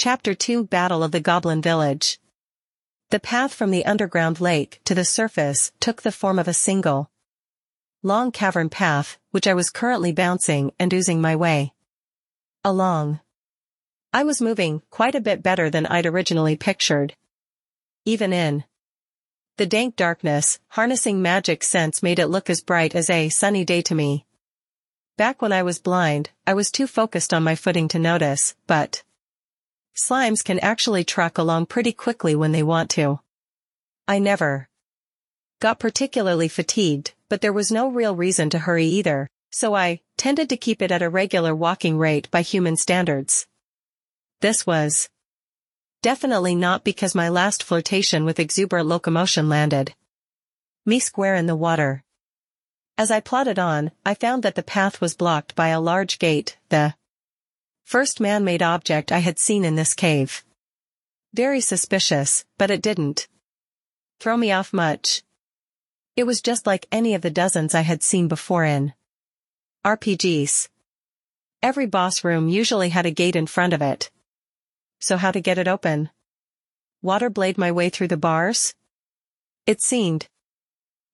Chapter 2 Battle of the Goblin Village. The path from the underground lake to the surface took the form of a single long cavern path, which I was currently bouncing and oozing my way along. I was moving quite a bit better than I'd originally pictured. Even in the dank darkness, harnessing magic sense made it look as bright as a sunny day to me. Back when I was blind, I was too focused on my footing to notice, but slimes can actually truck along pretty quickly when they want to. I never got particularly fatigued, but there was no real reason to hurry either, so I tended to keep it at a regular walking rate by human standards. This was definitely not because my last flirtation with exuberant locomotion landed me square in the water. As I plodded on, I found that the path was blocked by a large gate, the first man-made object I had seen in this cave. Very suspicious, but it didn't throw me off much. It was just like any of the dozens I had seen before in RPGs. Every boss room usually had a gate in front of it. So how to get it open? Waterblade my way through the bars? It seemed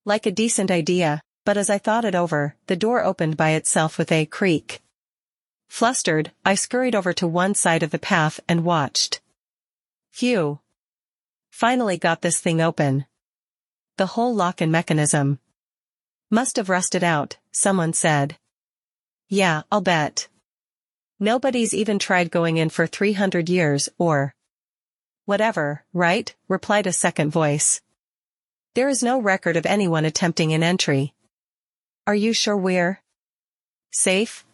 like a decent idea, but as I thought it over, the door opened by itself with a creak. Flustered, I scurried over to one side of the path and watched. Phew. Finally got this thing open. The whole lock-in mechanism must have rusted out, someone said. Yeah, I'll bet. Nobody's even tried going in for 300 years, or whatever, right? replied a second voice. There is no record of anyone attempting an entry. Are you sure we're safe?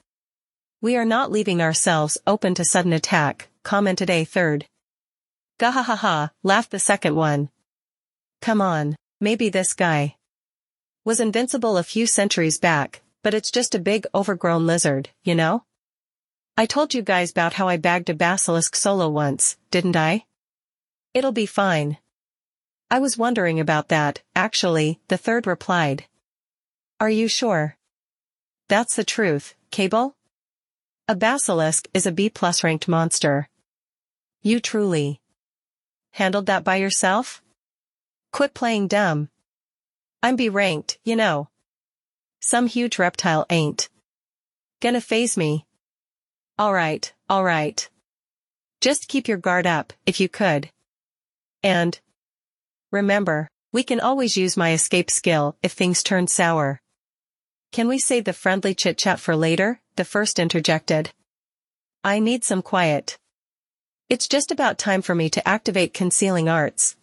We are not leaving ourselves open to sudden attack, commented a third. Gahahaha, laughed the second one. Come on, maybe this guy was invincible a few centuries back, but it's just a big overgrown lizard, you know? I told you guys about how I bagged a basilisk solo once, didn't I? It'll be fine. I was wondering about that, actually, the third replied. Are you sure? That's the truth, Cable? A basilisk is a B+ ranked monster. You truly handled that by yourself? Quit playing dumb. I'm B ranked, you know. Some huge reptile ain't gonna faze me. Alright, alright. Just keep your guard up, if you could. And remember, we can always use my escape skill if things turn sour. Can we save the friendly chit-chat for later? The first interjected. I need some quiet. It's just about time for me to activate concealing arts.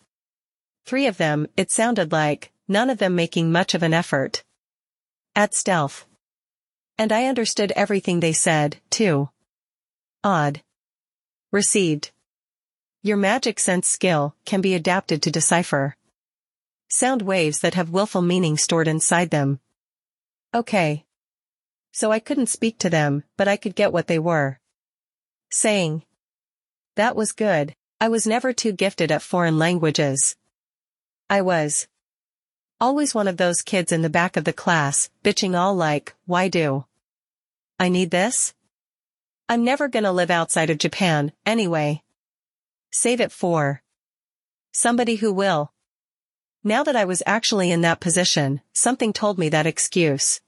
Three of them, it sounded like, none of them making much of an effort at stealth. And I understood everything they said, too. Odd. Received. Your magic sense skill can be adapted to decipher sound waves that have willful meaning stored inside them. Okay. So I couldn't speak to them, but I could get what they were saying. That was good. I was never too gifted at foreign languages. I was always one of those kids in the back of the class, bitching all like, why do I need this? I'm never gonna live outside of Japan, anyway. Save it for somebody who will. Now that I was actually in that position, something told me that excuse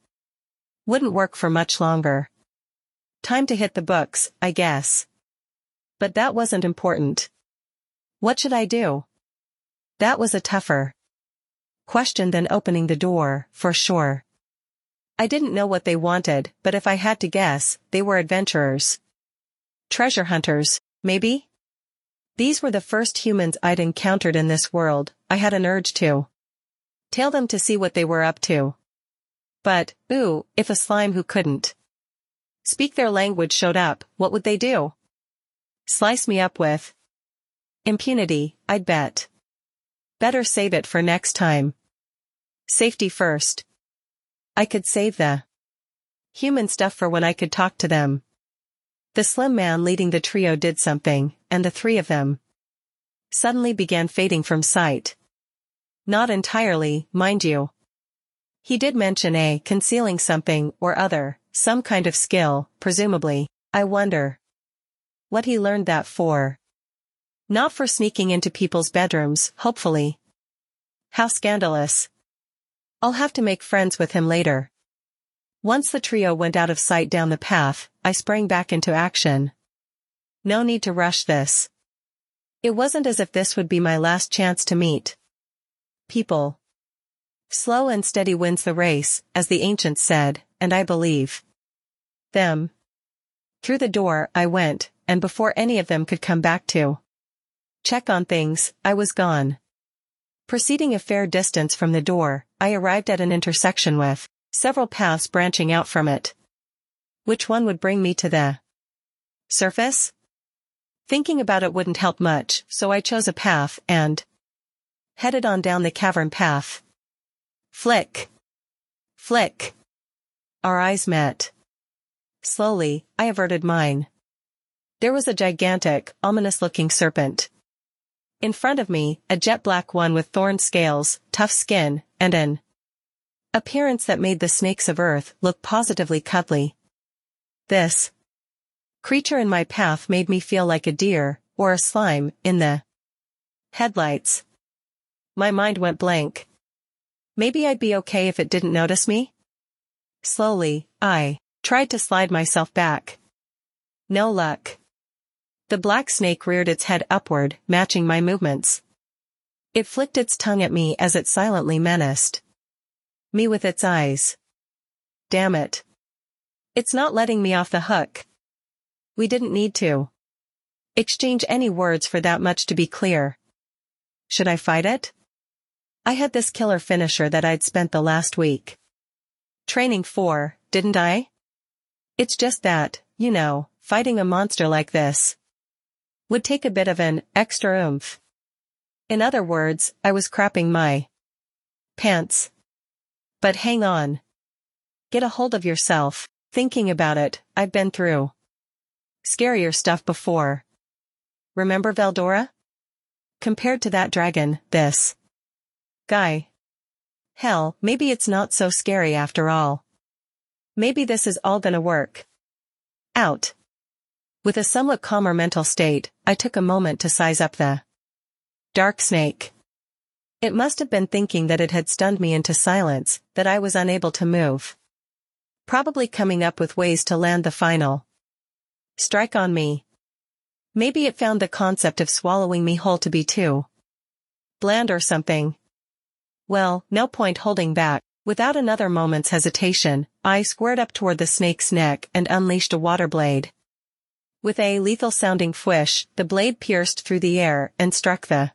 wouldn't work for much longer. Time to hit the books, I guess. But that wasn't important. What should I do? That was a tougher question than opening the door, for sure. I didn't know what they wanted, but if I had to guess, they were adventurers. Treasure hunters, maybe? These were the first humans I'd encountered in this world. I had an urge to tail them to see what they were up to. But, ooh, if a slime who couldn't speak their language showed up, what would they do? Slice me up with impunity, I'd bet. Better save it for next time. Safety first. I could save the human stuff for when I could talk to them. The slim man leading the trio did something, and the three of them suddenly began fading from sight. Not entirely, mind you. He did mention a concealing something or other, some kind of skill, presumably. I wonder what he learned that for. Not for sneaking into people's bedrooms, hopefully. How scandalous. I'll have to make friends with him later. Once the trio went out of sight down the path, I sprang back into action. No need to rush this. It wasn't as if this would be my last chance to meet people. Slow and steady wins the race, as the ancients said, and I believe them. Through the door I went, and before any of them could come back to check on things, I was gone. Proceeding a fair distance from the door, I arrived at an intersection with several paths branching out from it. Which one would bring me to the surface? Thinking about it wouldn't help much, so I chose a path and headed on down the cavern path. Flick. Flick. Our eyes met. Slowly, I averted mine. There was a gigantic, ominous-looking serpent. In front of me, a jet-black one with thorn scales, tough skin, and an appearance that made the snakes of earth look positively cuddly. This creature in my path made me feel like a deer, or a slime, in the headlights. My mind went blank. Maybe I'd be okay if it didn't notice me? Slowly, I tried to slide myself back. No luck. The black snake reared its head upward, matching my movements. It flicked its tongue at me as it silently menaced me with its eyes. Damn it. It's not letting me off the hook. We didn't need to exchange any words for that much to be clear. Should I fight it? I had this killer finisher that I'd spent the last week training for, didn't I? It's just that, you know, fighting a monster like this would take a bit of an extra oomph. In other words, I was crapping my pants. But hang on. Get a hold of yourself. Thinking about it, I've been through scarier stuff before. Remember Veldora? Compared to that dragon, this guy. Hell, maybe it's not so scary after all. Maybe this is all gonna work out. With a somewhat calmer mental state, I took a moment to size up the dark snake. It must have been thinking that it had stunned me into silence, that I was unable to move. Probably coming up with ways to land the final strike on me. Maybe it found the concept of swallowing me whole to be too bland or something. Well, no point holding back. Without another moment's hesitation, I squared up toward the snake's neck and unleashed a water blade. With a lethal-sounding swish, the blade pierced through the air and struck the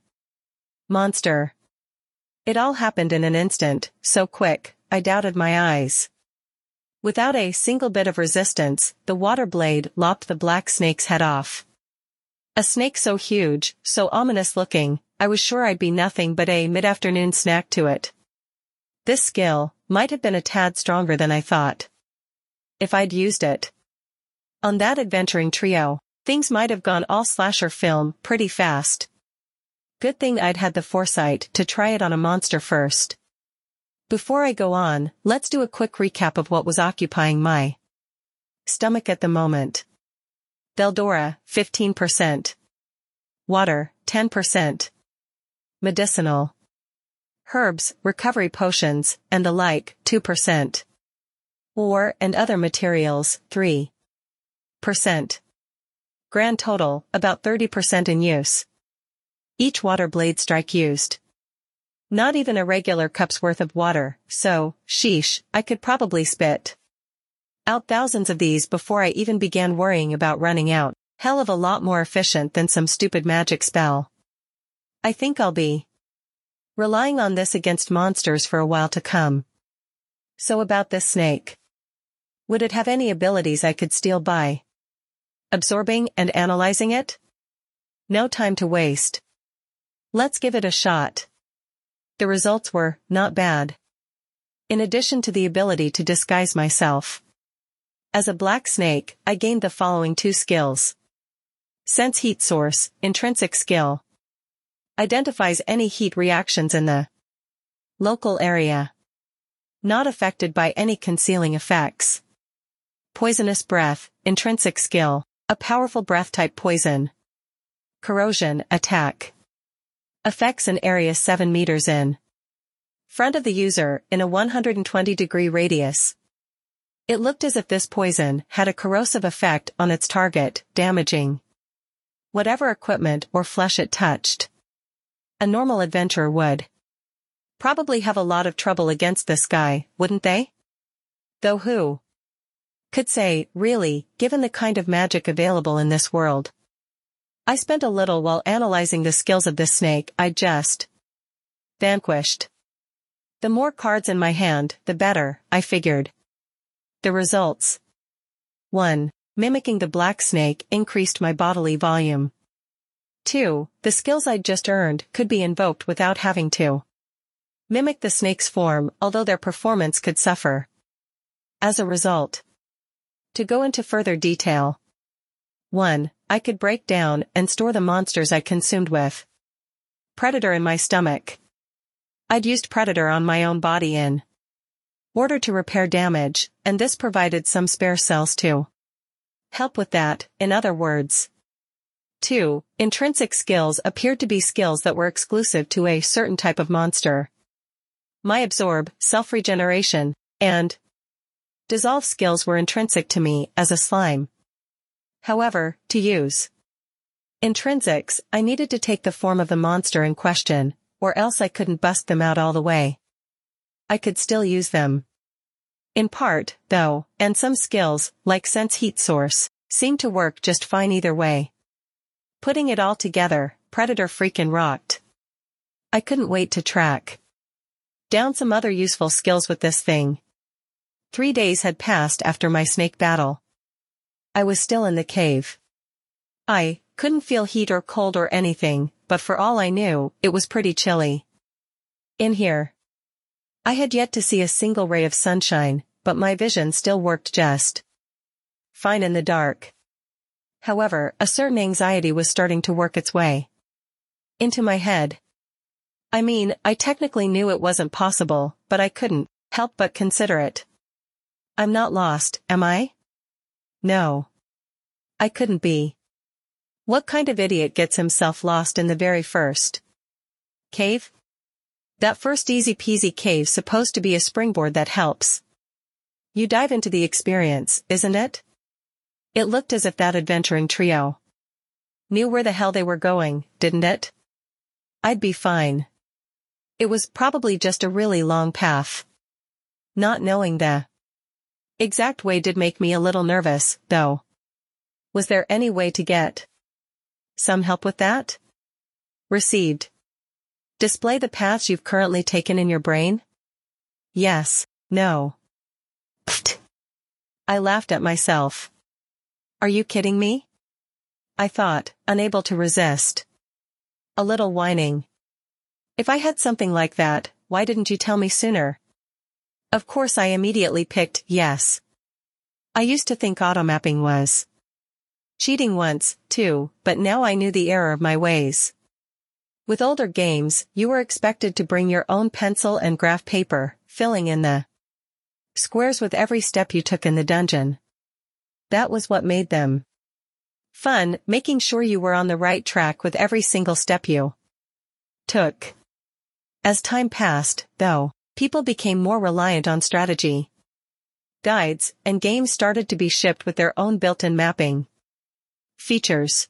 monster. It all happened in an instant, so quick, I doubted my eyes. Without a single bit of resistance, the water blade lopped the black snake's head off. A snake so huge, so ominous-looking, I was sure I'd be nothing but a mid-afternoon snack to it. This skill might have been a tad stronger than I thought. If I'd used it on that adventuring trio, things might have gone all slasher film pretty fast. Good thing I'd had the foresight to try it on a monster first. Before I go on, let's do a quick recap of what was occupying my stomach at the moment. Veldora, 15%. Water, 10%. Medicinal. Herbs, recovery potions, and the like, 2%. Ore and other materials, 3%. Grand total, about 30% in use. Each water blade strike used not even a regular cup's worth of water, so, sheesh, I could probably spit out thousands of these before I even began worrying about running out. Hell of a lot more efficient than some stupid magic spell. I think I'll be relying on this against monsters for a while to come. So about this snake. Would it have any abilities I could steal by absorbing and analyzing it? No time to waste. Let's give it a shot. The results were not bad. In addition to the ability to disguise myself as a black snake, I gained the following 2 skills. Sense Heat Source, intrinsic skill. Identifies any heat reactions in the local area. Not affected by any concealing effects. Poisonous Breath, intrinsic skill. A powerful breath-type poison. Corrosion, attack. Affects an area 7 meters in front of the user in a 120-degree radius. It looked as if this poison had a corrosive effect on its target, damaging whatever equipment or flesh it touched. A normal adventurer would probably have a lot of trouble against this guy, wouldn't they? Though who could say, really, given the kind of magic available in this world? I spent a little while analyzing the skills of this snake I just vanquished. The more cards in my hand, the better, I figured. The results. 1. Mimicking the black snake increased my bodily volume. 2. The skills I'd just earned could be invoked without having to mimic the snake's form, although their performance could suffer as a result. To go into further detail. 1. I could break down and store the monsters I consumed with Predator in my stomach. I'd used Predator on my own body in order to repair damage, and this provided some spare cells to help with that, in other words. 2. Intrinsic skills appeared to be skills that were exclusive to a certain type of monster. My absorb, self-regeneration, and dissolve skills were intrinsic to me as a slime. However, to use intrinsics, I needed to take the form of the monster in question, or else I couldn't bust them out all the way. I could still use them in part, though, and some skills, like Sense Heat Source, seemed to work just fine either way. Putting it all together, Predator freakin' rocked. I couldn't wait to track down some other useful skills with this thing. 3 days had passed after my snake battle. I was still in the cave. I couldn't feel heat or cold or anything, but for all I knew, it was pretty chilly in here. I had yet to see a single ray of sunshine, but my vision still worked just fine in the dark. However, a certain anxiety was starting to work its way into my head. I mean, I technically knew it wasn't possible, but I couldn't help but consider it. I'm not lost, am I? No. I couldn't be. What kind of idiot gets himself lost in the very first cave? That first easy-peasy cave's supposed to be a springboard that helps you dive into the experience, isn't it? It looked as if that adventuring trio knew where the hell they were going, didn't it? I'd be fine. It was probably just a really long path. Not knowing the exact way did make me a little nervous, though. Was there any way to get some help with that? Received. Display the paths you've currently taken in your brain? Yes, no. Pfft. I laughed at myself. Are you kidding me? I thought, unable to resist a little whining. If I had something like that, why didn't you tell me sooner? Of course I immediately picked yes. I used to think automapping was cheating once, too, but now I knew the error of my ways. With older games, you were expected to bring your own pencil and graph paper, filling in the squares with every step you took in the dungeon. That was what made them fun, making sure you were on the right track with every single step you took. As time passed, though, people became more reliant on strategy guides, and games started to be shipped with their own built-in mapping features.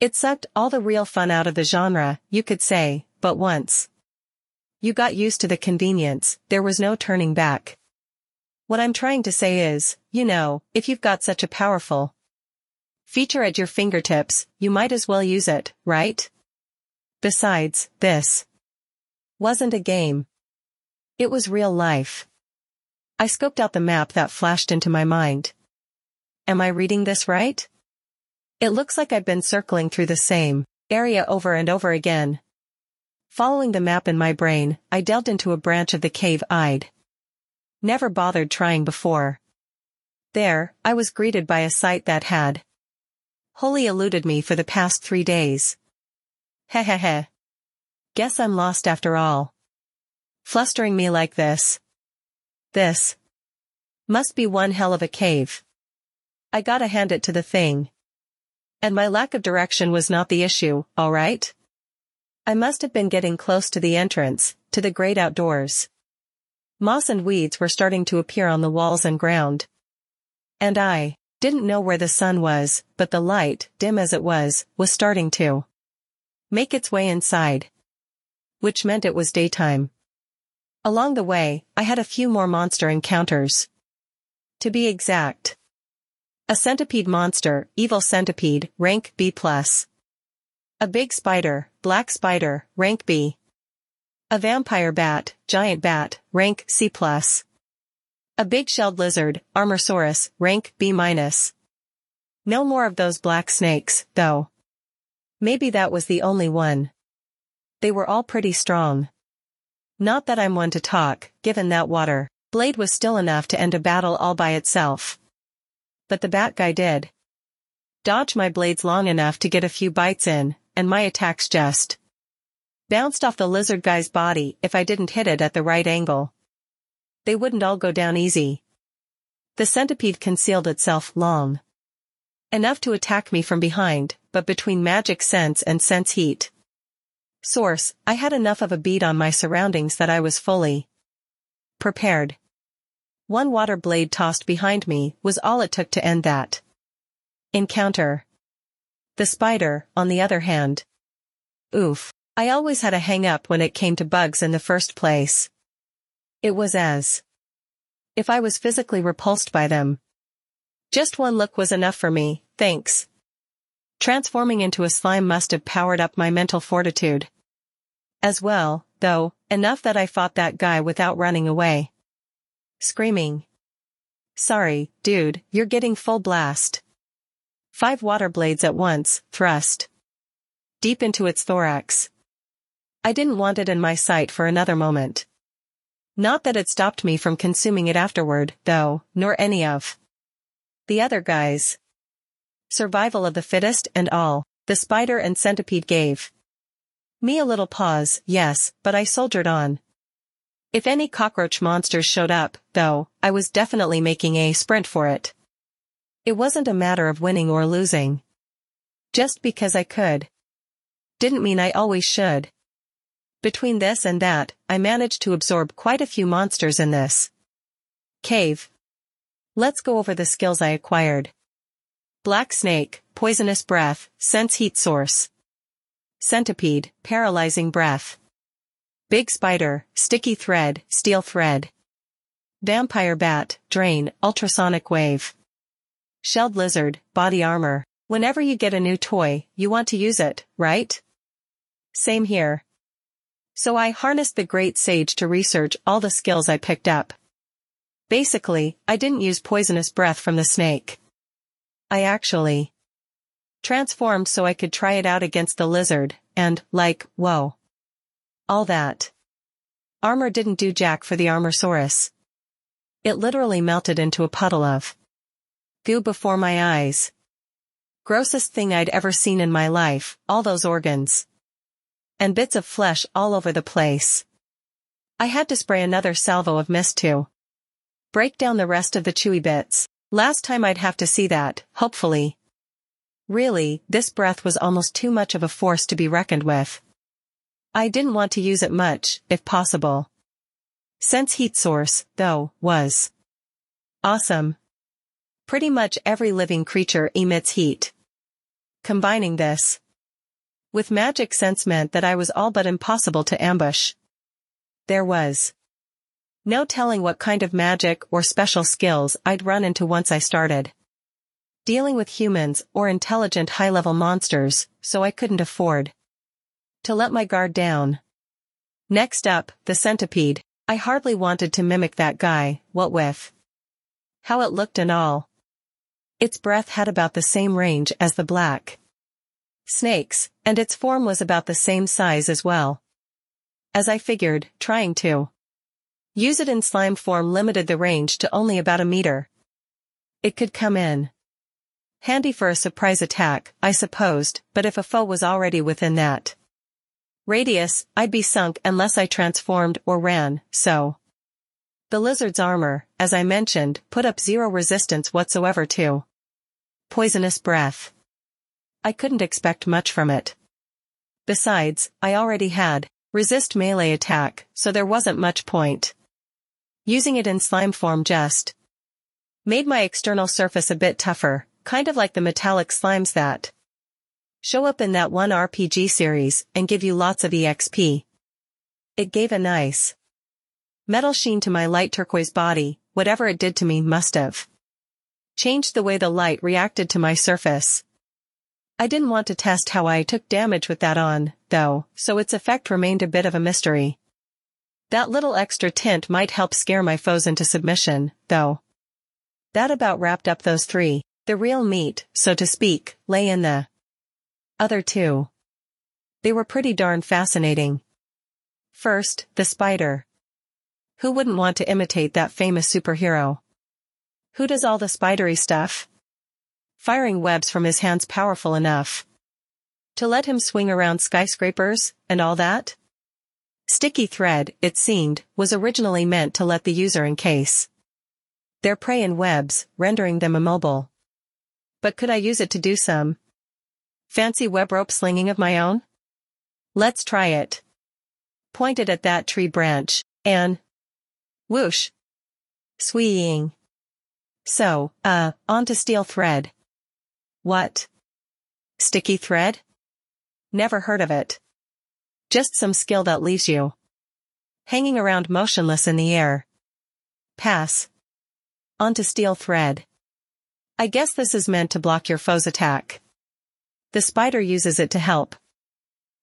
It sucked all the real fun out of the genre, you could say, but once you got used to the convenience, there was no turning back. What I'm trying to say is, you know, if you've got such a powerful feature at your fingertips, you might as well use it, right? Besides, this wasn't a game. It was real life. I scoped out the map that flashed into my mind. Am I reading this right? It looks like I've been circling through the same area over and over again. Following the map in my brain, I delved into a branch of the cave I'd never bothered trying before. There, I was greeted by a sight that had wholly eluded me for the past 3 days. Heh. Guess I'm lost after all. Flustering me like this. This must be one hell of a cave. I gotta hand it to the thing. And my lack of direction was not the issue, all right? I must have been getting close to the entrance, to the great outdoors. Moss and weeds were starting to appear on the walls and ground. And I didn't know where the sun was, but the light, dim as it was starting to make its way inside, which meant it was daytime. Along the way, I had a few more monster encounters. To be exact, a centipede monster, evil centipede, rank B+. A big spider, black spider, rank B. A vampire bat, giant bat, rank C+. A big shelled lizard, Armosaurus, rank B-. No more of those black snakes, though. Maybe that was the only one. They were all pretty strong. Not that I'm one to talk, given that water blade was still enough to end a battle all by itself. But the bat guy did dodge my blades long enough to get a few bites in, and my attacks just bounced off the lizard guy's body if I didn't hit it at the right angle. They wouldn't all go down easy. The centipede concealed itself long enough to attack me from behind, but between magic sense and sense heat source, I had enough of a bead on my surroundings that I was fully prepared. One water blade tossed behind me was all it took to end that encounter. The spider, on the other hand. Oof. I always had a hang-up when it came to bugs in the first place. It was as if I was physically repulsed by them. Just one look was enough for me, thanks. Transforming into a slime must have powered up my mental fortitude as well, though, enough that I fought that guy without running away, screaming, "Sorry, dude, you're getting full blast." 5 water blades at once, thrust deep into its thorax. I didn't want it in my sight for another moment. Not that it stopped me from consuming it afterward, though, nor any of the other guys. Survival of the fittest and all, the spider and centipede gave me a little pause, yes, but I soldiered on. If any cockroach monsters showed up, though, I was definitely making a sprint for it. It wasn't a matter of winning or losing. Just because I could didn't mean I always should. Between this and that, I managed to absorb quite a few monsters in this cave. Let's go over the skills I acquired. Black snake, poisonous breath, sense heat source. Centipede, paralyzing breath. Big spider, sticky thread, steel thread. Vampire bat, drain, ultrasonic wave. Shelled lizard, body armor. Whenever you get a new toy, you want to use it, right? Same here. So I harnessed the Great Sage to research all the skills I picked up. Basically, I didn't use poisonous breath from the snake. I actually transformed so I could try it out against the lizard, and, like, whoa. All that armor didn't do jack for the Armosaurus. It literally melted into a puddle of goo before my eyes. Grossest thing I'd ever seen in my life, all those organs and bits of flesh all over the place. I had to spray another salvo of mist to break down the rest of the chewy bits. Last time I'd have to see that, hopefully. Really, this breath was almost too much of a force to be reckoned with. I didn't want to use it much, if possible. Sense heat source, though, was awesome. Pretty much every living creature emits heat. Combining this with magic sense meant that I was all but impossible to ambush. There was no telling what kind of magic or special skills I'd run into once I started dealing with humans or intelligent high-level monsters, so I couldn't afford to let my guard down. Next up, the centipede. I hardly wanted to mimic that guy, what with how it looked and all. Its breath had about the same range as the black snake's, and its form was about the same size as well. As I figured, trying to use it in slime form limited the range to only about a meter. It could come in handy for a surprise attack, I supposed, but if a foe was already within that radius, I'd be sunk unless I transformed or ran, so. The lizard's armor, as I mentioned, put up 0 resistance whatsoever to poisonous breath. I couldn't expect much from it. Besides, I already had resist melee attack, so there wasn't much point. Using it in slime form just made my external surface a bit tougher, kind of like the metallic slimes that show up in that one RPG series and give you lots of EXP. It gave a nice metal sheen to my light turquoise body. Whatever it did to me must have changed the way the light reacted to my surface. I didn't want to test how I took damage with that on, though, so its effect remained a bit of a mystery. That little extra tint might help scare my foes into submission, though. That about wrapped up those three. The real meat, so to speak, lay in the other two. They were pretty darn fascinating. First, the spider. Who wouldn't want to imitate that famous superhero? Who does all the spidery stuff? Firing webs from his hands powerful enough to let him swing around skyscrapers, and all that? Sticky Thread, it seemed, was originally meant to let the user encase their prey in webs, rendering them immobile. But could I use it to do some fancy web rope slinging of my own? Let's try it. Pointed at that tree branch, and whoosh! Sweeing. So, onto Steel Thread. What? Sticky Thread? Never heard of it. Just some skill that leaves you hanging around motionless in the air. Pass. Onto Steel Thread. I guess this is meant to block your foe's attack. The spider uses it to help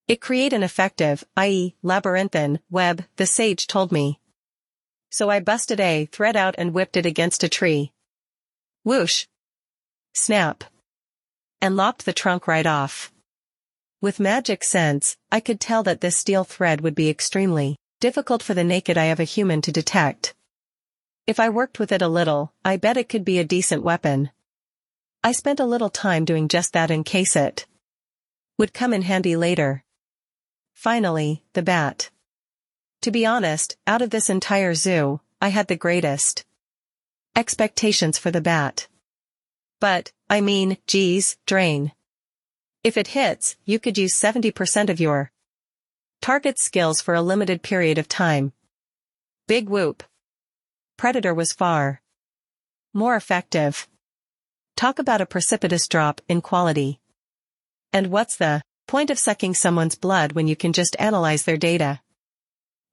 it create an effective, i.e., labyrinthine, web, the sage told me. So I busted a thread out and whipped it against a tree. Whoosh! Snap! And lopped the trunk right off. With magic sense, I could tell that this Steel Thread would be extremely difficult for the naked eye of a human to detect. If I worked with it a little, I bet it could be a decent weapon. I spent a little time doing just that in case it would come in handy later. Finally, the bat. To be honest, out of this entire zoo, I had the greatest expectations for the bat. But, I mean, geez, Drain. If it hits, you could use 70% of your target skills for a limited period of time. Big whoop. Predator was far more effective. Talk about a precipitous drop in quality. And what's the point of sucking someone's blood when you can just analyze their data?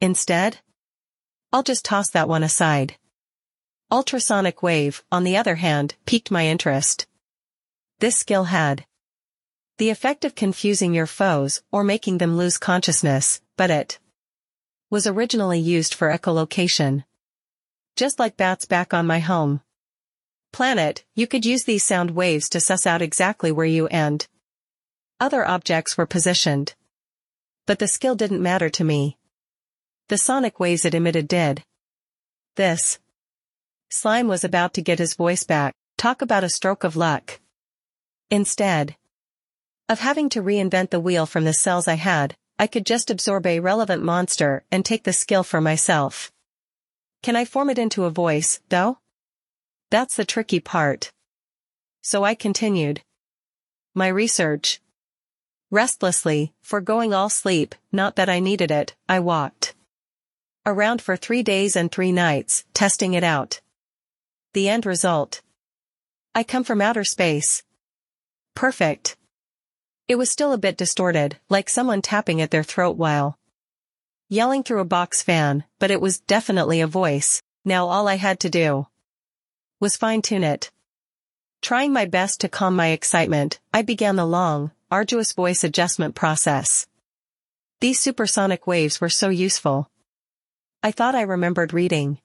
Instead, I'll just toss that one aside. Ultrasonic Wave, on the other hand, piqued my interest. This skill had the effect of confusing your foes or making them lose consciousness, but it was originally used for echolocation. Just like bats back on my home planet, you could use these sound waves to suss out exactly where you and other objects were positioned. But the skill didn't matter to me. The sonic waves it emitted did. This slime was about to get his voice back. Talk about a stroke of luck. Instead of having to reinvent the wheel from the cells I had, I could just absorb a relevant monster and take the skill for myself. Can I form it into a voice, though? That's the tricky part. So I continued my research. Restlessly, forgoing all sleep, not that I needed it, I walked around for 3 days and 3 nights, testing it out. The end result. I come from outer space. Perfect. It was still a bit distorted, like someone tapping at their throat while yelling through a box fan, but it was definitely a voice. Now all I had to do was fine-tune it. Trying my best to calm my excitement, I began the long, arduous voice adjustment process. These supersonic waves were so useful. I thought I remembered reading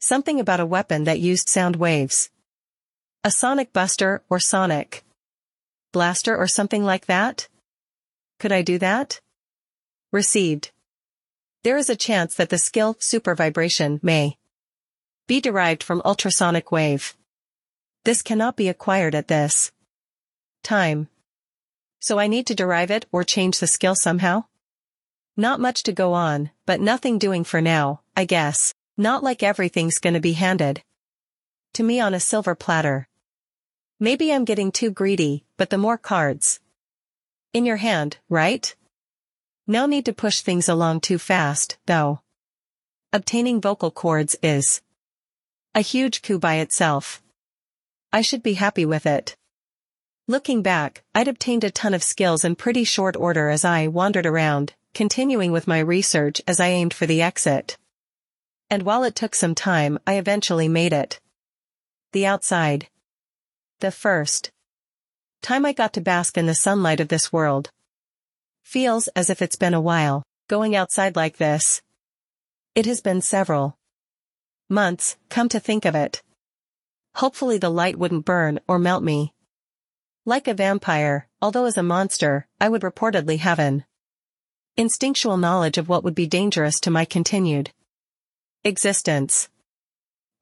something about a weapon that used sound waves. A sonic buster or sonic blaster or something like that? Could I do that? Received. There is a chance that the skill, Super Vibration, may be derived from ultrasonic wave. This cannot be acquired at this time. So I need to derive it or change the skill somehow? Not much to go on, but nothing doing for now, I guess. Not like everything's gonna be handed to me on a silver platter. Maybe I'm getting too greedy, but the more cards in your hand, right? No need to push things along too fast, though. Obtaining vocal cords is a huge coup by itself. I should be happy with it. Looking back, I'd obtained a ton of skills in pretty short order as I wandered around, continuing with my research as I aimed for the exit. And while it took some time, I eventually made it. The outside. The first time I got to bask in the sunlight of this world. Feels as if it's been a while, going outside like this. It has been several months, come to think of it. Hopefully the light wouldn't burn or melt me. Like a vampire, although as a monster, I would reportedly have an instinctual knowledge of what would be dangerous to my continued existence.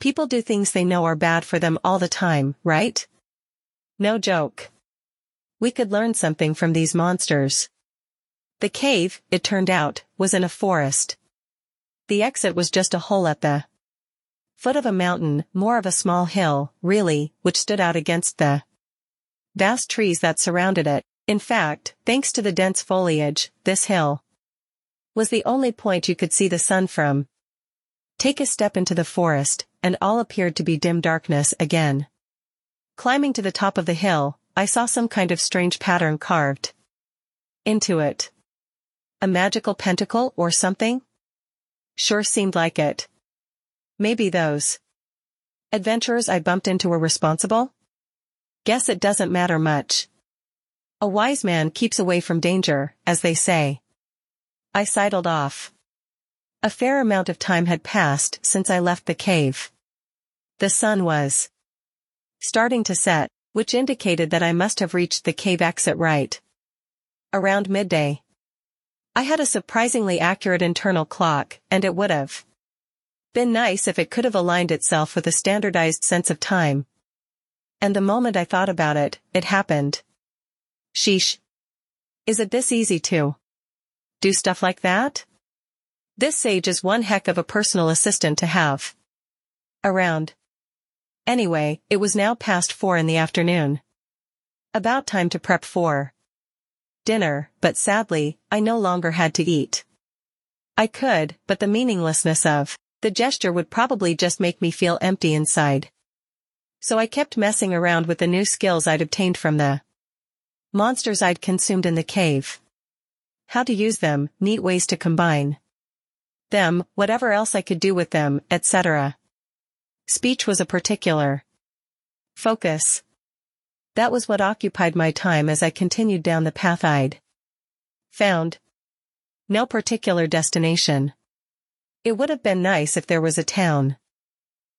People do things they know are bad for them all the time, right? No joke. We could learn something from these monsters. The cave, it turned out, was in a forest. The exit was just a hole at the foot of a mountain, more of a small hill, really, which stood out against the vast trees that surrounded it. In fact, thanks to the dense foliage, this hill was the only point you could see the sun from. Take a step into the forest, and all appeared to be dim darkness again. Climbing to the top of the hill, I saw some kind of strange pattern carved into it. A magical pentacle or something? Sure seemed like it. Maybe those adventurers I bumped into were responsible? Guess it doesn't matter much. A wise man keeps away from danger, as they say. I sidled off. A fair amount of time had passed since I left the cave. The sun was starting to set, which indicated that I must have reached the cave exit right around midday. I had a surprisingly accurate internal clock, and it would have been nice if it could have aligned itself with a standardized sense of time. And the moment I thought about it, it happened. Sheesh. Is it this easy to do stuff like that? This sage is one heck of a personal assistant to have around. Anyway, it was now past 4 in the afternoon. About time to prep for dinner, but sadly, I no longer had to eat. I could, but the meaninglessness of the gesture would probably just make me feel empty inside. So I kept messing around with the new skills I'd obtained from the monsters I'd consumed in the cave. How to use them, neat ways to combine them, whatever else I could do with them, etc. Speech was a particular focus. That was what occupied my time as I continued down the path I'd found. No particular destination. It would have been nice if there was a town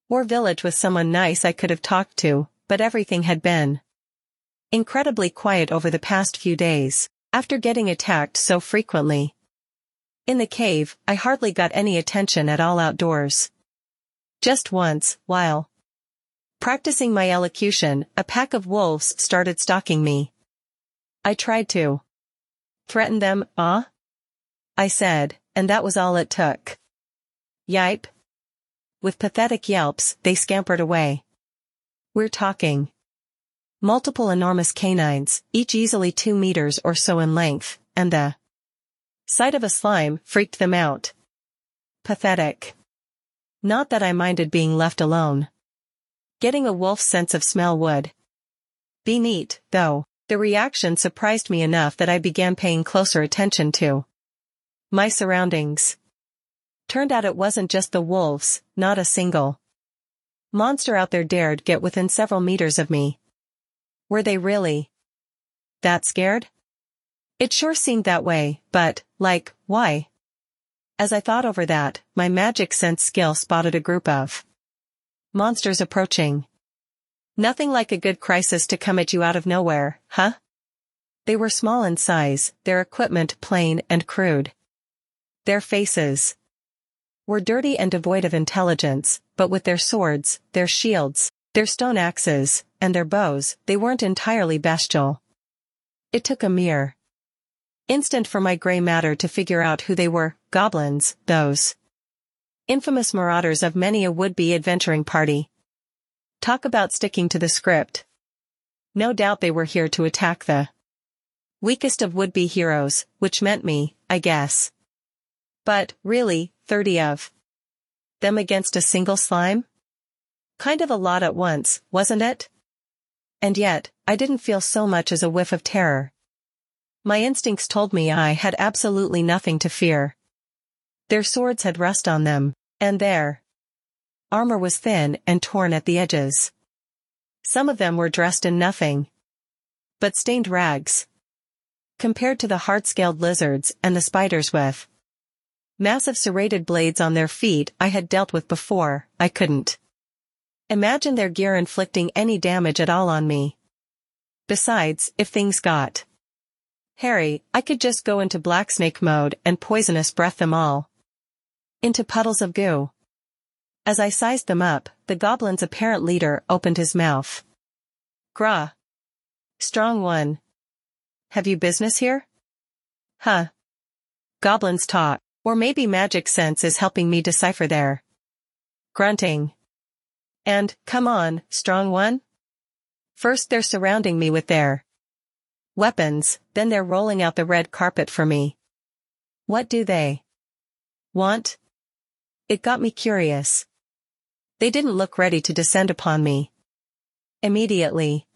or village with someone nice I could have talked to, but everything had been incredibly quiet over the past few days, after getting attacked so frequently. In the cave, I hardly got any attention at all outdoors. Just once, while practicing my elocution, a pack of wolves started stalking me. I tried to threaten them, I said, and that was all it took. Yipe. With pathetic yelps, they scampered away. We're talking multiple enormous canines, each easily 2 meters or so in length, and the sight of a slime freaked them out. Pathetic. Not that I minded being left alone. Getting a wolf's sense of smell would be neat, though. The reaction surprised me enough that I began paying closer attention to my surroundings. Turned out it wasn't just the wolves, not a single monster out there dared get within several meters of me. Were they really that scared? It sure seemed that way, but, like, why? As I thought over that, my magic sense skill spotted a group of monsters approaching. Nothing like a good crisis to come at you out of nowhere, huh? They were small in size, their equipment plain and crude. Their faces were dirty and devoid of intelligence, but with their swords, their shields, their stone axes, and their bows, they weren't entirely bestial. It took a mere instant for my gray matter to figure out who they were. Goblins, those infamous marauders of many a would-be adventuring party. Talk about sticking to the script. No doubt they were here to attack the weakest of would-be heroes, which meant me, I guess. But, really, 30 of them against a single slime? Kind of a lot at once, wasn't it? And yet, I didn't feel so much as a whiff of terror. My instincts told me I had absolutely nothing to fear. Their swords had rust on them, and their armor was thin and torn at the edges. Some of them were dressed in nothing but stained rags, compared to the hard-scaled lizards and the spiders with massive serrated blades on their feet I had dealt with before. I couldn't imagine their gear inflicting any damage at all on me. Besides, if things got hairy, I could just go into blacksnake mode and poisonous breath them all into puddles of goo. As I sized them up, the goblin's apparent leader opened his mouth. "Grah. Strong one. Have you business here?" "Huh." Goblins talk. Or maybe magic sense is helping me decipher their grunting. And, "Come on, strong one." First they're surrounding me with their weapons, then they're rolling out the red carpet for me. What do they want? It got me curious. They didn't look ready to descend upon me immediately.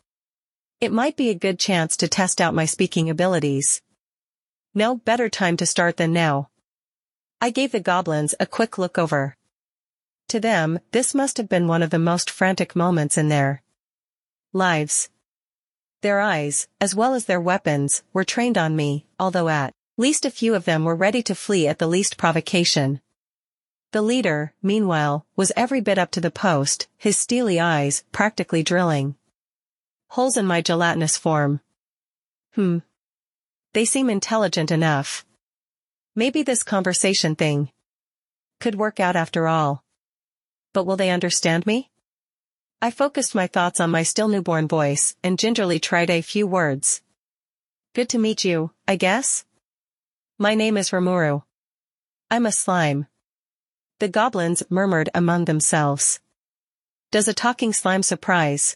It might be a good chance to test out my speaking abilities. No better time to start than now. I gave the goblins a quick look over. To them, this must have been one of the most frantic moments in their lives. Their eyes, as well as their weapons, were trained on me, although at least a few of them were ready to flee at the least provocation. The leader, meanwhile, was every bit up to the post, his steely eyes practically drilling holes in my gelatinous form. They seem intelligent enough. Maybe this conversation thing could work out after all. But will they understand me? I focused my thoughts on my still newborn voice and gingerly tried a few words. "Good to meet you, I guess? My name is Rimuru. I'm a slime." The goblins murmured among themselves. Does a talking slime surprise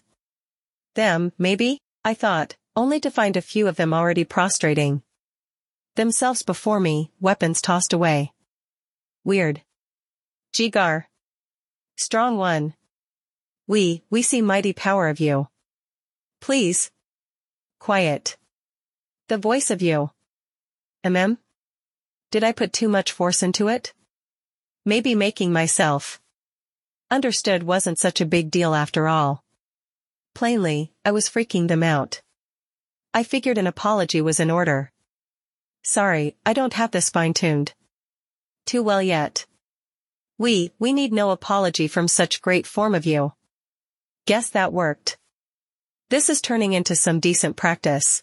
them, maybe? I thought, only to find a few of them already prostrating themselves before me, weapons tossed away. Weird. "Jigar. Strong one. We see mighty power of you. Please. Quiet. The voice of you." Did I put too much force into it? Maybe making myself understood wasn't such a big deal after all. Plainly, I was freaking them out. I figured an apology was in order. "Sorry, I don't have this fine-tuned too well yet. We need no apology from such great form of you." Guess that worked. This is turning into some decent practice.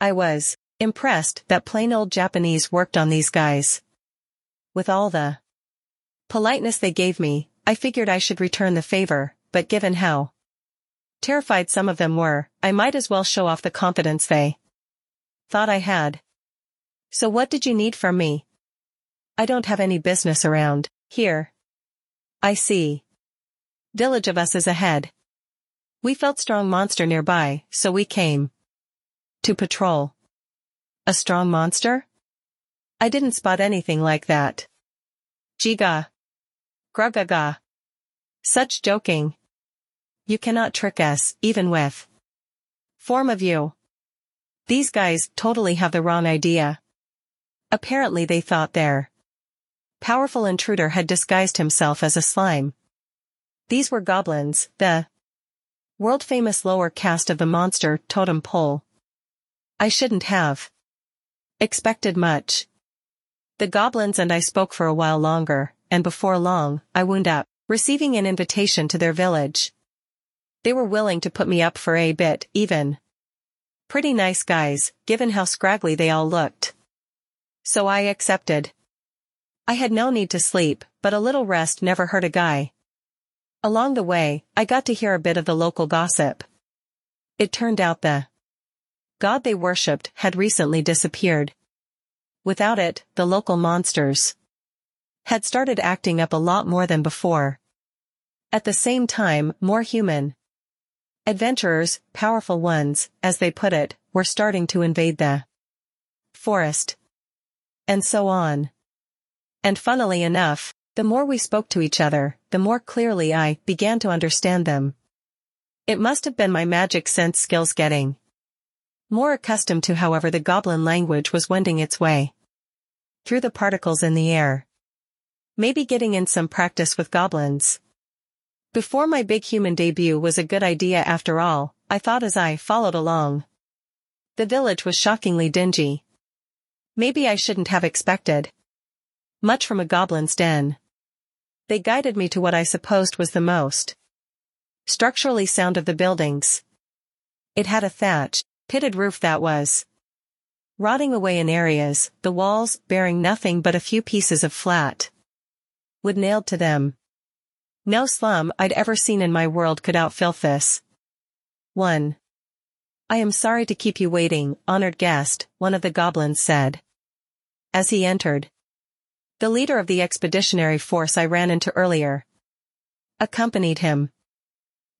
I was impressed that plain old Japanese worked on these guys. With all the politeness they gave me, I figured I should return the favor, but given how terrified some of them were, I might as well show off the confidence they thought I had. "So what did you need from me?" "I don't have any business around here. I see. Village of us is ahead. We felt strong monster nearby, so we came to patrol." "A strong monster?" I didn't spot anything like that. "Jiga. Gragaga. Such joking. You cannot trick us, even with form of you." These guys totally have the wrong idea. Apparently they thought their powerful intruder had disguised himself as a slime. These were goblins, the world-famous lower caste of the monster totem pole. I shouldn't have expected much. The goblins and I spoke for a while longer, and before long, I wound up receiving an invitation to their village. They were willing to put me up for a bit, even. Pretty nice guys, given how scraggly they all looked. So I accepted. I had no need to sleep, but a little rest never hurt a guy. Along the way, I got to hear a bit of the local gossip. It turned out the god they worshipped had recently disappeared. Without it, the local monsters had started acting up a lot more than before. At the same time, more human Adventurers, powerful ones, as they put it, were starting to invade the forest. And so on. And funnily enough, the more we spoke to each other, the more clearly I began to understand them. It must have been my magic sense skills getting more accustomed to however the goblin language was wending its way through the particles in the air. Maybe getting in some practice with goblins before my big human debut was a good idea after all, I thought as I followed along. The village was shockingly dingy. Maybe I shouldn't have expected much from a goblin's den. They guided me to what I supposed was the most structurally sound of the buildings. It had a thatched, pitted roof that was rotting away in areas, the walls bearing nothing but a few pieces of flat wood nailed to them. No slum I'd ever seen in my world could outfilth this one. "I am sorry to keep you waiting, honored guest," one of the goblins said as he entered. The leader of the expeditionary force I ran into earlier accompanied him.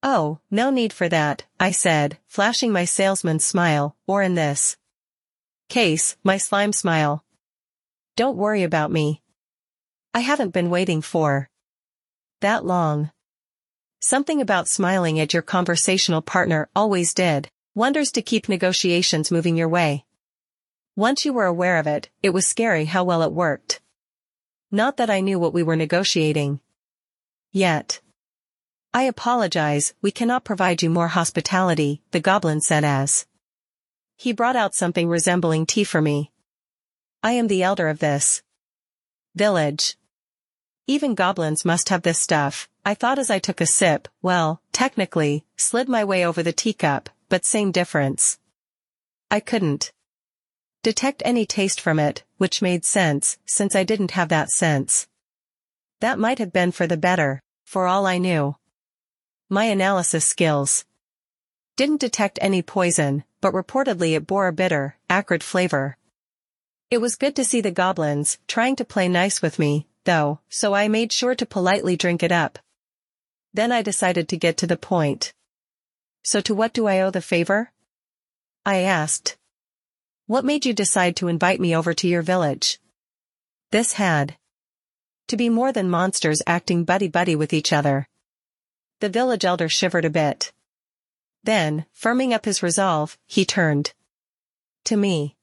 "Oh, no need for that," I said, flashing my salesman's smile, or in this case, my slime smile. "Don't worry about me. I haven't been waiting for that long." Something about smiling at your conversational partner always did wonders to keep negotiations moving your way. Once you were aware of it, it was scary how well it worked. Not that I knew what we were negotiating yet. "I apologize, we cannot provide you more hospitality," the goblin said as he brought out something resembling tea for me. "I am the elder of this village. Even goblins must have this stuff," I thought as I took a sip, well, technically, slid my way over the teacup, but same difference. I couldn't detect any taste from it, which made sense, since I didn't have that sense. That might have been for the better, for all I knew. My analysis skills didn't detect any poison, but reportedly it bore a bitter, acrid flavor. It was good to see the goblins trying to play nice with me, though, so I made sure to politely drink it up. Then I decided to get to the point. "So to what do I owe the favor?" I asked. "What made you decide to invite me over to your village?" This had to be more than monsters acting buddy-buddy with each other. The village elder shivered a bit. Then, firming up his resolve, he turned to me.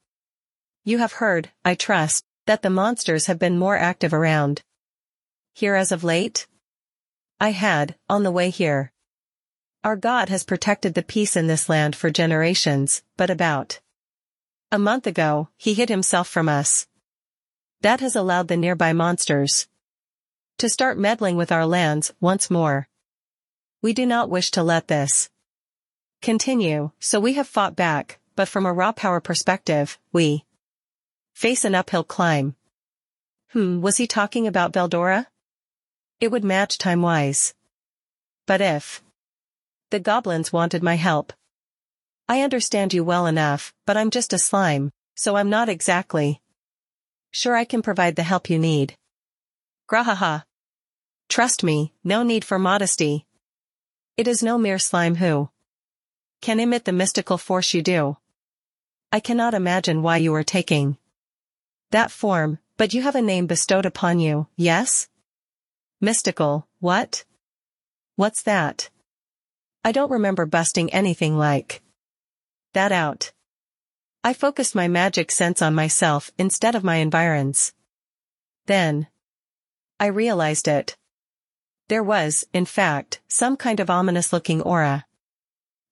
"You have heard, I trust, that the monsters have been more active around here as of late?" I had, on the way here. "Our god has protected the peace in this land for generations, but about a month ago, he hid himself from us. That has allowed the nearby monsters to start meddling with our lands once more. We do not wish to let this continue, so we have fought back, but from a raw power perspective, we face an uphill climb." Was he talking about Veldora? It would match time-wise. But if the goblins wanted my help. "I understand you well enough, but I'm just a slime, so I'm not exactly sure I can provide the help you need." "Grahaha. Trust me, no need for modesty. It is no mere slime who can emit the mystical force you do. I cannot imagine why you are taking that form, but you have a name bestowed upon you, yes?" "Mystical, what? What's that?" "I don't remember busting anything like that out." I focused my magic sense on myself instead of my environs. Then I realized it. There was, in fact, some kind of ominous-looking aura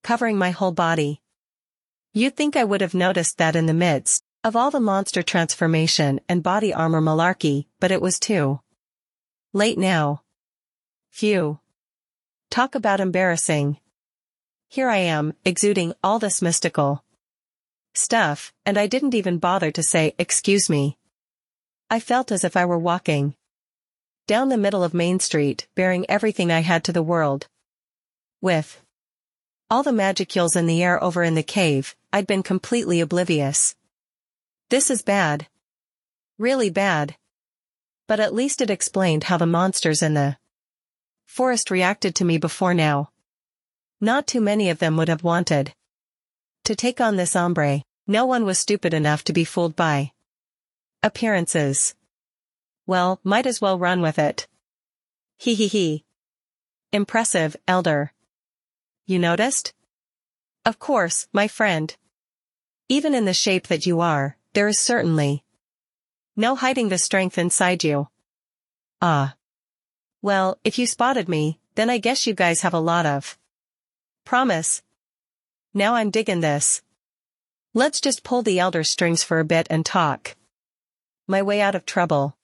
covering my whole body. You'd think I would have noticed that in the midst of all the monster transformation and body armor malarkey, but it was too late now. Phew. Talk about embarrassing. Here I am, exuding all this mystical stuff, and I didn't even bother to say, "Excuse me." I felt as if I were walking down the middle of Main Street, bearing everything I had to the world. With all the magicules in the air over in the cave, I'd been completely oblivious. This is bad. Really bad. But at least it explained how the monsters in the forest reacted to me before now. Not too many of them would have wanted to take on this hombre. No one was stupid enough to be fooled by appearances. Well, might as well run with it. Hee hee hee. Impressive, Elder. You noticed? Of course, my friend. Even in the shape that you are, there is certainly no hiding the strength inside you. Ah. Well, if you spotted me, then I guess you guys have a lot of promise. Now I'm digging this. Let's just pull the Elder strings for a bit and talk my way out of trouble.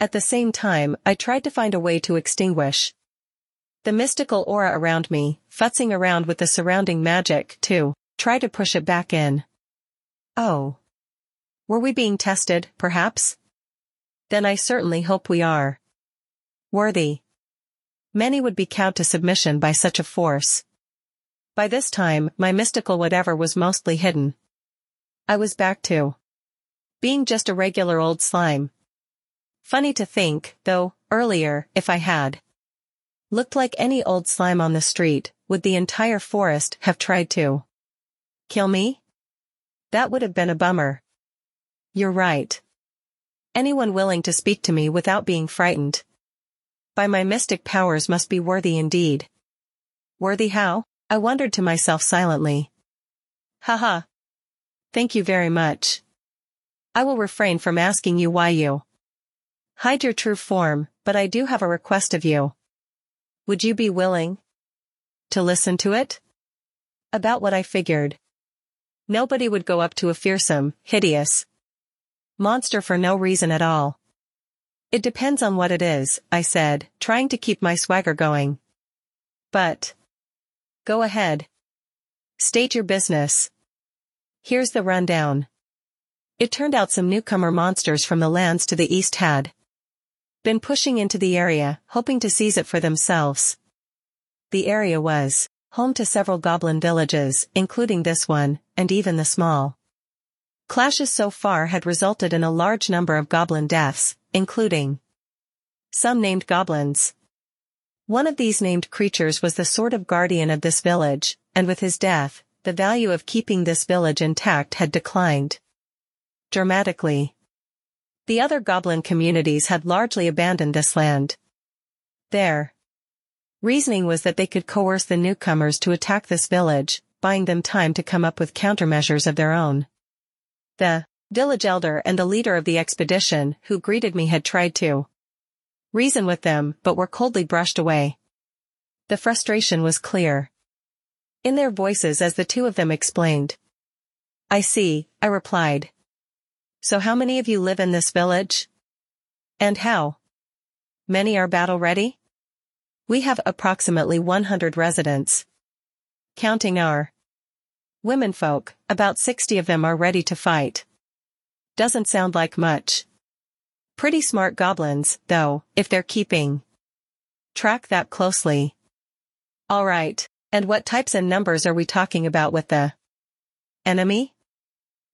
At the same time, I tried to find a way to extinguish the mystical aura around me, futzing around with the surrounding magic, too. Try to push it back in. Oh. Were we being tested, perhaps? Then I certainly hope we are. Worthy. Many would be cowed to submission by such a force. By this time, my mystical whatever was mostly hidden. I was back to being just a regular old slime. Funny to think, though, earlier, if I had looked like any old slime on the street, would the entire forest have tried to kill me? That would have been a bummer. You're right. Anyone willing to speak to me without being frightened by my mystic powers must be worthy indeed. Worthy how? I wondered to myself silently. Haha. Thank you very much. I will refrain from asking you why you hide your true form, but I do have a request of you. Would you be willing to listen to it? About what I figured. Nobody would go up to a fearsome, hideous monster for no reason at all. It depends on what it is, I said, trying to keep my swagger going. But go ahead. State your business. Here's the rundown. It turned out some newcomer monsters from the lands to the east had been pushing into the area, hoping to seize it for themselves. The area was home to several goblin villages, including this one, and even the small clashes so far had resulted in a large number of goblin deaths, including some named goblins. One of these named creatures was the sort of guardian of this village, and with his death, the value of keeping this village intact had declined dramatically. The other goblin communities had largely abandoned this land. Their reasoning was that they could coerce the newcomers to attack this village, buying them time to come up with countermeasures of their own. The village elder and the leader of the expedition who greeted me had tried to reason with them, but were coldly brushed away. The frustration was clear in their voices as the two of them explained. I see, I replied. So how many of you live in this village? And how many are battle ready? We have approximately 100 residents. Counting our womenfolk, about 60 of them are ready to fight. Doesn't sound like much. Pretty smart goblins, though, if they're keeping track that closely. All right, and what types and numbers are we talking about with the enemy?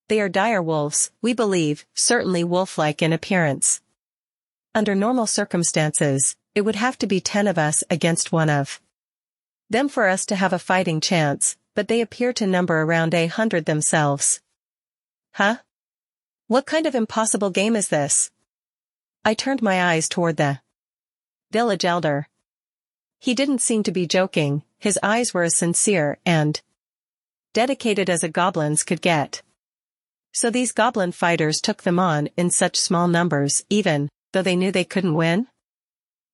They are dire wolves, we believe, certainly wolf-like in appearance. Under normal circumstances, it would have to be 10 of us against one of them for us to have a fighting chance, but they appear to number around 100 themselves. Huh? What kind of impossible game is this? I turned my eyes toward the village elder. He didn't seem to be joking, his eyes were as sincere and dedicated as a goblin's could get. So these goblin fighters took them on in such small numbers, even though they knew they couldn't win?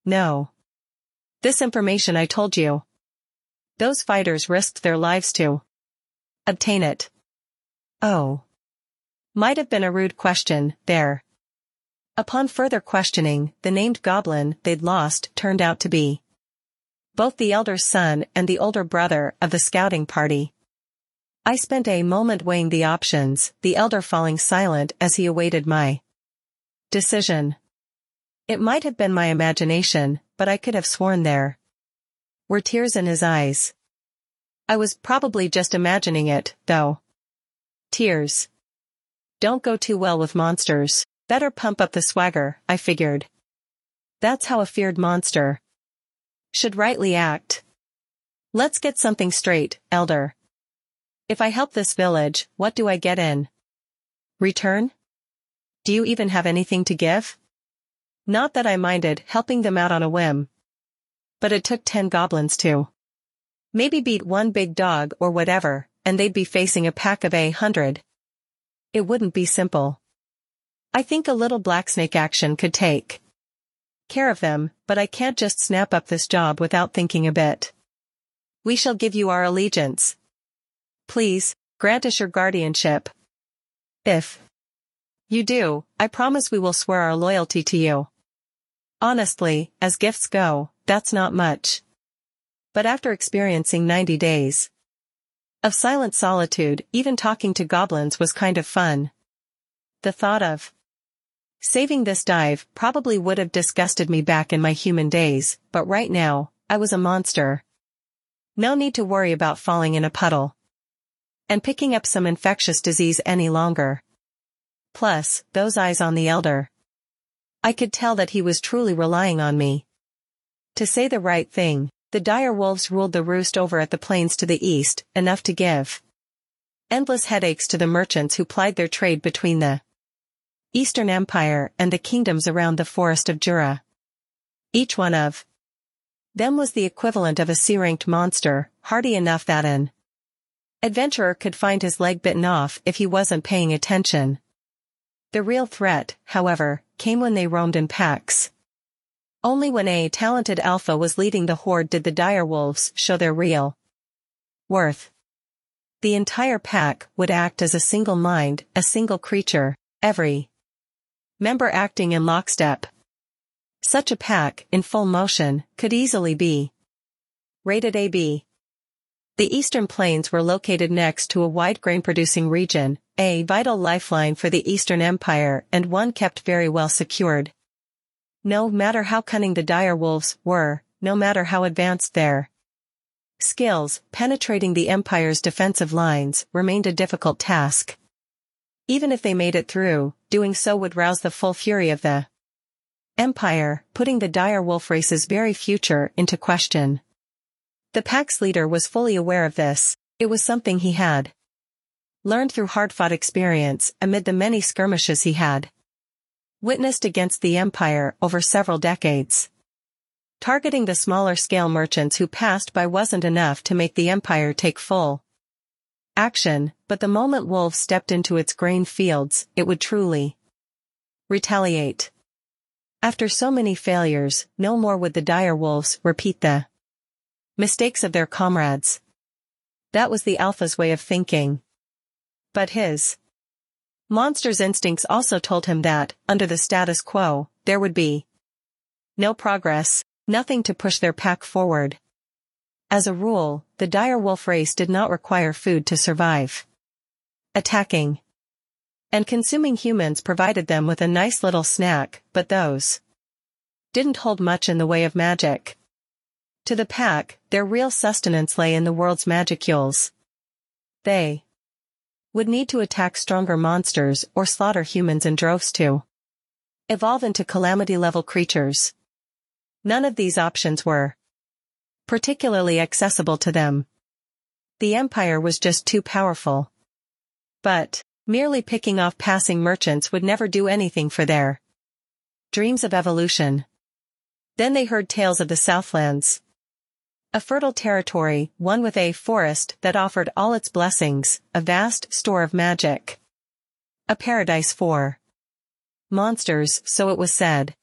No. This information I told you. Those fighters risked their lives to obtain it. Oh. Might have been a rude question, there. Upon further questioning, the named goblin they'd lost turned out to be both the elder's son and the older brother of the scouting party. I spent a moment weighing the options, the elder falling silent as he awaited my decision. It might have been my imagination, but I could have sworn there were tears in his eyes. I was probably just imagining it, though. Tears don't go too well with monsters. Better pump up the swagger, I figured. That's how a feared monster should rightly act. Let's get something straight, Elder. If I help this village, what do I get in return? Do you even have anything to give? Not that I minded helping them out on a whim. But it took 10 goblins to maybe beat one big dog or whatever, and they'd be facing a pack of 100. It wouldn't be simple. I think a little blacksnake action could take care of them, but I can't just snap up this job without thinking a bit. We shall give you our allegiance. Please, grant us your guardianship. If you do, I promise we will swear our loyalty to you. Honestly, as gifts go, that's not much. But after experiencing 90 days of silent solitude, even talking to goblins was kind of fun. The thought of saving this dive probably would have disgusted me back in my human days, but right now, I was a monster. No need to worry about falling in a puddle and picking up some infectious disease any longer. Plus, those eyes on the Elder. I could tell that he was truly relying on me to say the right thing. The dire wolves ruled the roost over at the plains to the east, enough to give endless headaches to the merchants who plied their trade between the Eastern Empire and the kingdoms around the forest of Jura. Each one of them was the equivalent of a C-ranked monster, hardy enough that an adventurer could find his leg bitten off if he wasn't paying attention. The real threat, however, came when they roamed in packs. Only when a talented alpha was leading the horde did the dire wolves show their real worth. The entire pack would act as a single mind, a single creature, every member acting in lockstep. Such a pack, in full motion, could easily be rated AB. The eastern plains were located next to a wide grain-producing region, a vital lifeline for the Eastern Empire and one kept very well secured. No matter how cunning the dire wolves were, no matter how advanced their skills, penetrating the Empire's defensive lines remained a difficult task. Even if they made it through, doing so would rouse the full fury of the Empire, putting the dire wolf race's very future into question. The pack's leader was fully aware of this. It was something he had learned through hard-fought experience amid the many skirmishes he had witnessed against the Empire over several decades. Targeting the smaller-scale merchants who passed by wasn't enough to make the Empire take full action, but the moment wolves stepped into its grain fields, it would truly retaliate. After so many failures, no more would the dire wolves repeat the mistakes of their comrades. That was the Alpha's way of thinking. But his monster's instincts also told him that, under the status quo, there would be no progress, nothing to push their pack forward. As a rule, the dire wolf race did not require food to survive. Attacking and consuming humans provided them with a nice little snack, but those didn't hold much in the way of magic. To the pack, their real sustenance lay in the world's magicules. They would need to attack stronger monsters or slaughter humans in droves to evolve into calamity-level creatures. None of these options were particularly accessible to them. The Empire was just too powerful. But merely picking off passing merchants would never do anything for their dreams of evolution. Then they heard tales of the Southlands. A fertile territory, one with a forest that offered all its blessings, a vast store of magic. A paradise for monsters, so it was said.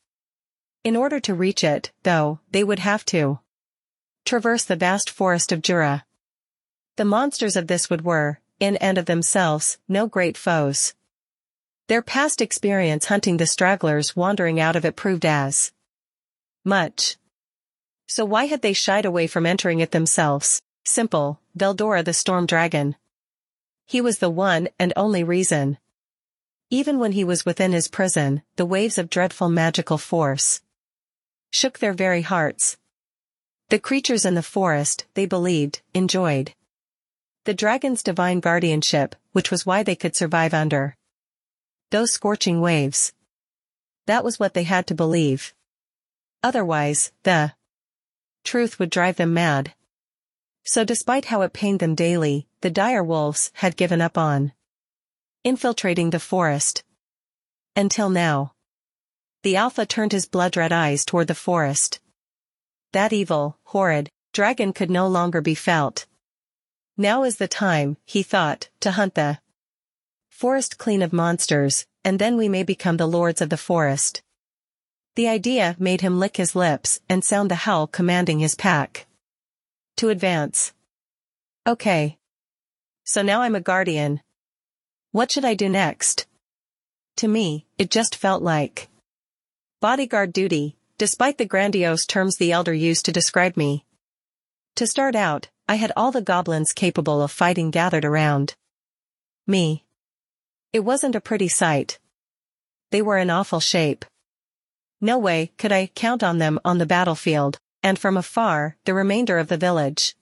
In order to reach it, though, they would have to traverse the vast forest of Jura. The monsters of this wood were, in and of themselves, no great foes. Their past experience hunting the stragglers wandering out of it proved as much. So why had they shied away from entering it themselves? Simple, Veldora the Storm Dragon. He was the one and only reason. Even when he was within his prison, the waves of dreadful magical force shook their very hearts. The creatures in the forest, they believed, enjoyed the dragon's divine guardianship, which was why they could survive under those scorching waves. That was what they had to believe. Otherwise, the truth would drive them mad. so despite how it pained them daily, the dire wolves had given up on infiltrating the forest. Until now. The alpha turned his blood-red eyes toward the forest. That evil, horrid dragon could no longer be felt. Now is the time, he thought, to hunt the forest clean of monsters, and then we may become the lords of the forest. The idea made him lick his lips and sound the howl commanding his pack to advance. Okay. So now I'm a guardian. What should I do next? To me, it just felt like bodyguard duty, despite the grandiose terms the elder used to describe me. To start out, I had all the goblins capable of fighting gathered around me. It wasn't a pretty sight. They were in awful shape. No way could I count on them on the battlefield, and from afar, the remainder of the village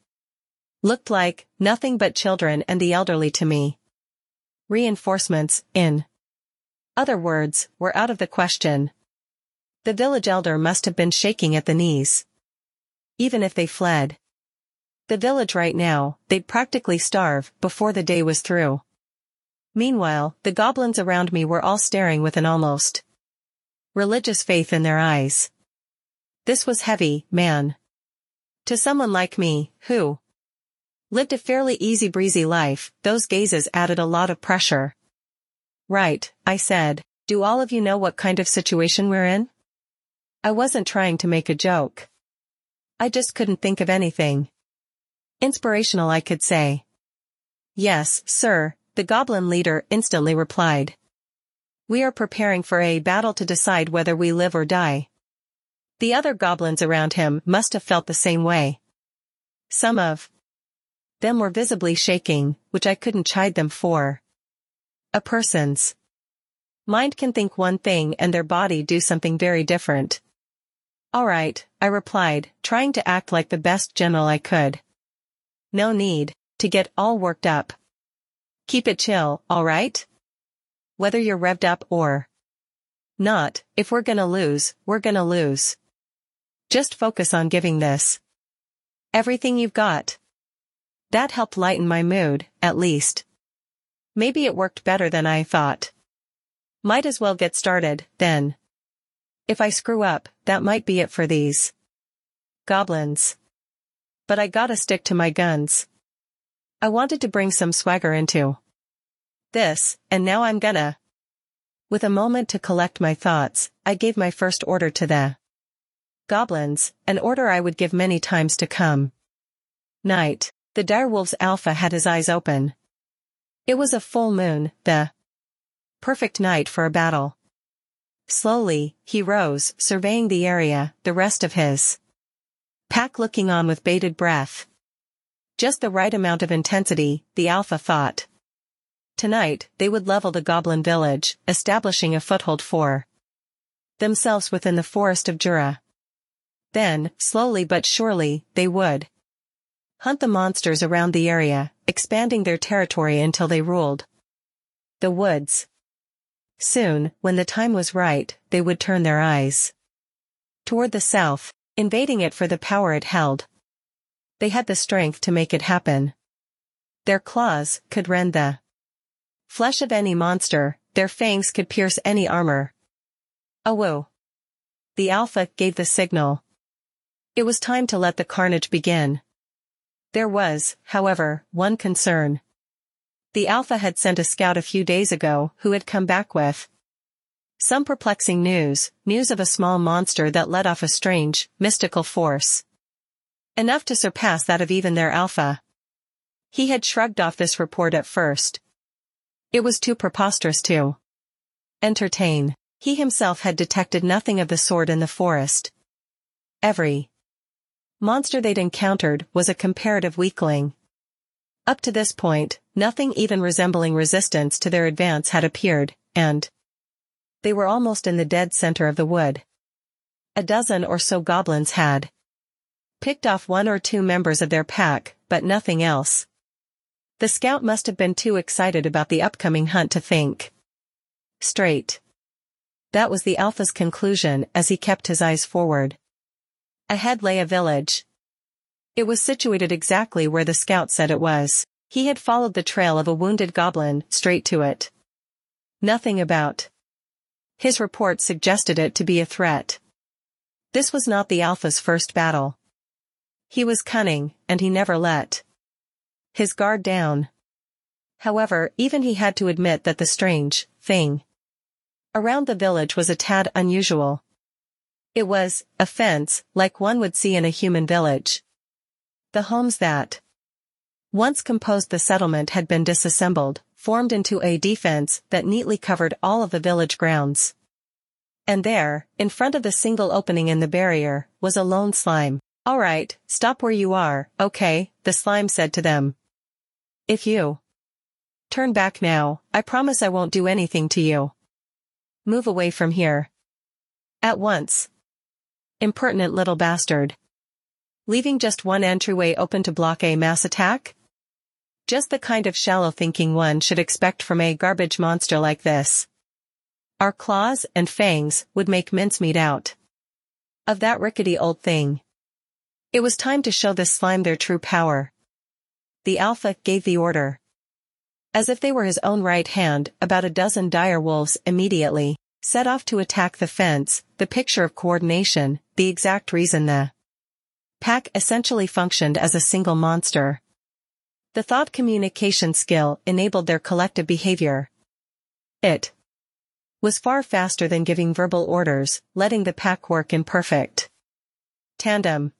looked like nothing but children and the elderly to me. Reinforcements, in other words, were out of the question. The village elder must have been shaking at the knees. Even if they fled the village right now, they'd practically starve before the day was through. Meanwhile, the goblins around me were all staring with an almost religious faith in their eyes. This was heavy, man. To someone like me, who lived a fairly easy-breezy life, those gazes added a lot of pressure. Right, I said, do all of you know what kind of situation we're in? I wasn't trying to make a joke. I just couldn't think of anything inspirational I could say. Yes, sir, the goblin leader instantly replied. We are preparing for a battle to decide whether we live or die. The other goblins around him must have felt the same way. Some of them were visibly shaking, which I couldn't chide them for. A person's mind can think one thing and their body do something very different. All right, I replied, trying to act like the best general I could. No need to get all worked up. Keep it chill, all right? Whether you're revved up or not, if we're gonna lose, we're gonna lose. Just focus on giving this everything you've got. That helped lighten my mood, at least. Maybe it worked better than I thought. Might as well get started, then. If I screw up, that might be it for these goblins. But I gotta stick to my guns. I wanted to bring some swagger into this, and now I'm gonna. With a moment to collect my thoughts, I gave my first order to the goblins, an order I would give many times to come. Night. The direwolf's alpha had his eyes open. It was a full moon, the perfect night for a battle. Slowly, he rose, surveying the area, the rest of his pack looking on with bated breath. Just the right amount of intensity, the alpha thought. Tonight, they would level the goblin village, establishing a foothold for themselves within the forest of Jura. Then, slowly but surely, they would hunt the monsters around the area, expanding their territory until they ruled the woods. Soon, when the time was right, they would turn their eyes toward the south, invading it for the power it held. They had the strength to make it happen. Their claws could rend the flesh of any monster, their fangs could pierce any armor. Awo! The alpha gave the signal. It was time to let the carnage begin. There was, however, one concern. The alpha had sent a scout a few days ago who had come back with some perplexing news of a small monster that let off a strange, mystical force, enough to surpass that of even their alpha. He had shrugged off this report at first. It was too preposterous to entertain. He himself had detected nothing of the sort in the forest. Every monster they'd encountered was a comparative weakling. Up to this point, nothing even resembling resistance to their advance had appeared, and they were almost in the dead center of the wood. A dozen or so goblins had picked off one or two members of their pack, but nothing else. The scout must have been too excited about the upcoming hunt to think straight. That was the alpha's conclusion as he kept his eyes forward. Ahead lay a village. It was situated exactly where the scout said it was. He had followed the trail of a wounded goblin straight to it. Nothing about his report suggested it to be a threat. This was not the Alpha's first battle. He was cunning, and he never let his guard down. However, even he had to admit that the strange thing around the village was a tad unusual. It was a fence, like one would see in a human village. The homes that once composed the settlement had been disassembled, formed into a defense that neatly covered all of the village grounds. And there, in front of the single opening in the barrier, was a lone slime. "All right, stop where you are, okay," the slime said to them. "If you turn back now, I promise I won't do anything to you. Move away from here. At once. Impertinent little bastard. Leaving just one entryway open to block a mass attack? Just the kind of shallow thinking one should expect from a garbage monster like this. Our claws and fangs would make mincemeat out of that rickety old thing." It was time to show this slime their true power. The Alpha gave the order. As if they were his own right hand, about a dozen dire wolves immediately set off to attack the fence, the picture of coordination, the exact reason the pack essentially functioned as a single monster. The thought communication skill enabled their collective behavior. It was far faster than giving verbal orders, letting the pack work in perfect tandem.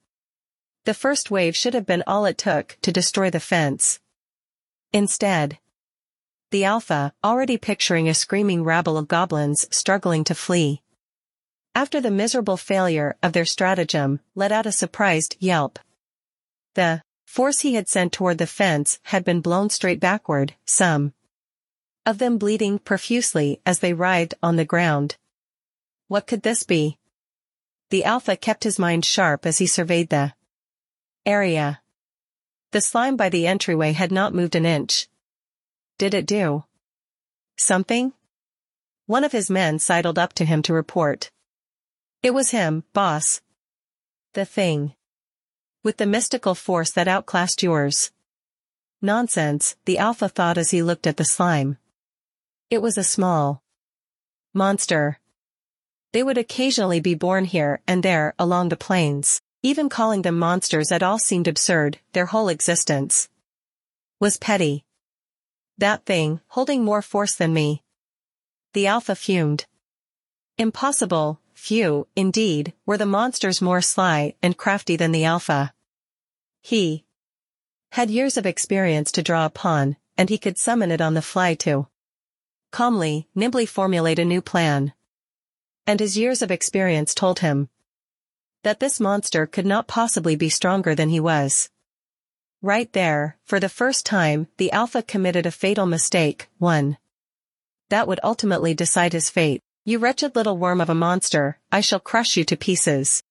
The first wave should have been all it took to destroy the fence. Instead, the Alpha, already picturing a screaming rabble of goblins struggling to flee after the miserable failure of their stratagem, let out a surprised yelp. The force he had sent toward the fence had been blown straight backward, some of them bleeding profusely as they writhed on the ground. What could this be? The Alpha kept his mind sharp as he surveyed the area. The slime by the entryway had not moved an inch. Did it do something? One of his men sidled up to him to report. "It was him, boss. The thing with the mystical force that outclassed yours." Nonsense, the Alpha thought as he looked at the slime. It was a small monster. They would occasionally be born here and there along the plains. Even calling them monsters at all seemed absurd, their whole existence was petty. "That thing, holding more force than me," the Alpha fumed. Impossible, few, indeed, were the monsters more sly and crafty than the Alpha. He had years of experience to draw upon, and he could summon it on the fly to calmly, nimbly formulate a new plan. And his years of experience told him that this monster could not possibly be stronger than he was. Right there, for the first time, the Alpha committed a fatal mistake, one that would ultimately decide his fate. "You wretched little worm of a monster, I shall crush you to pieces."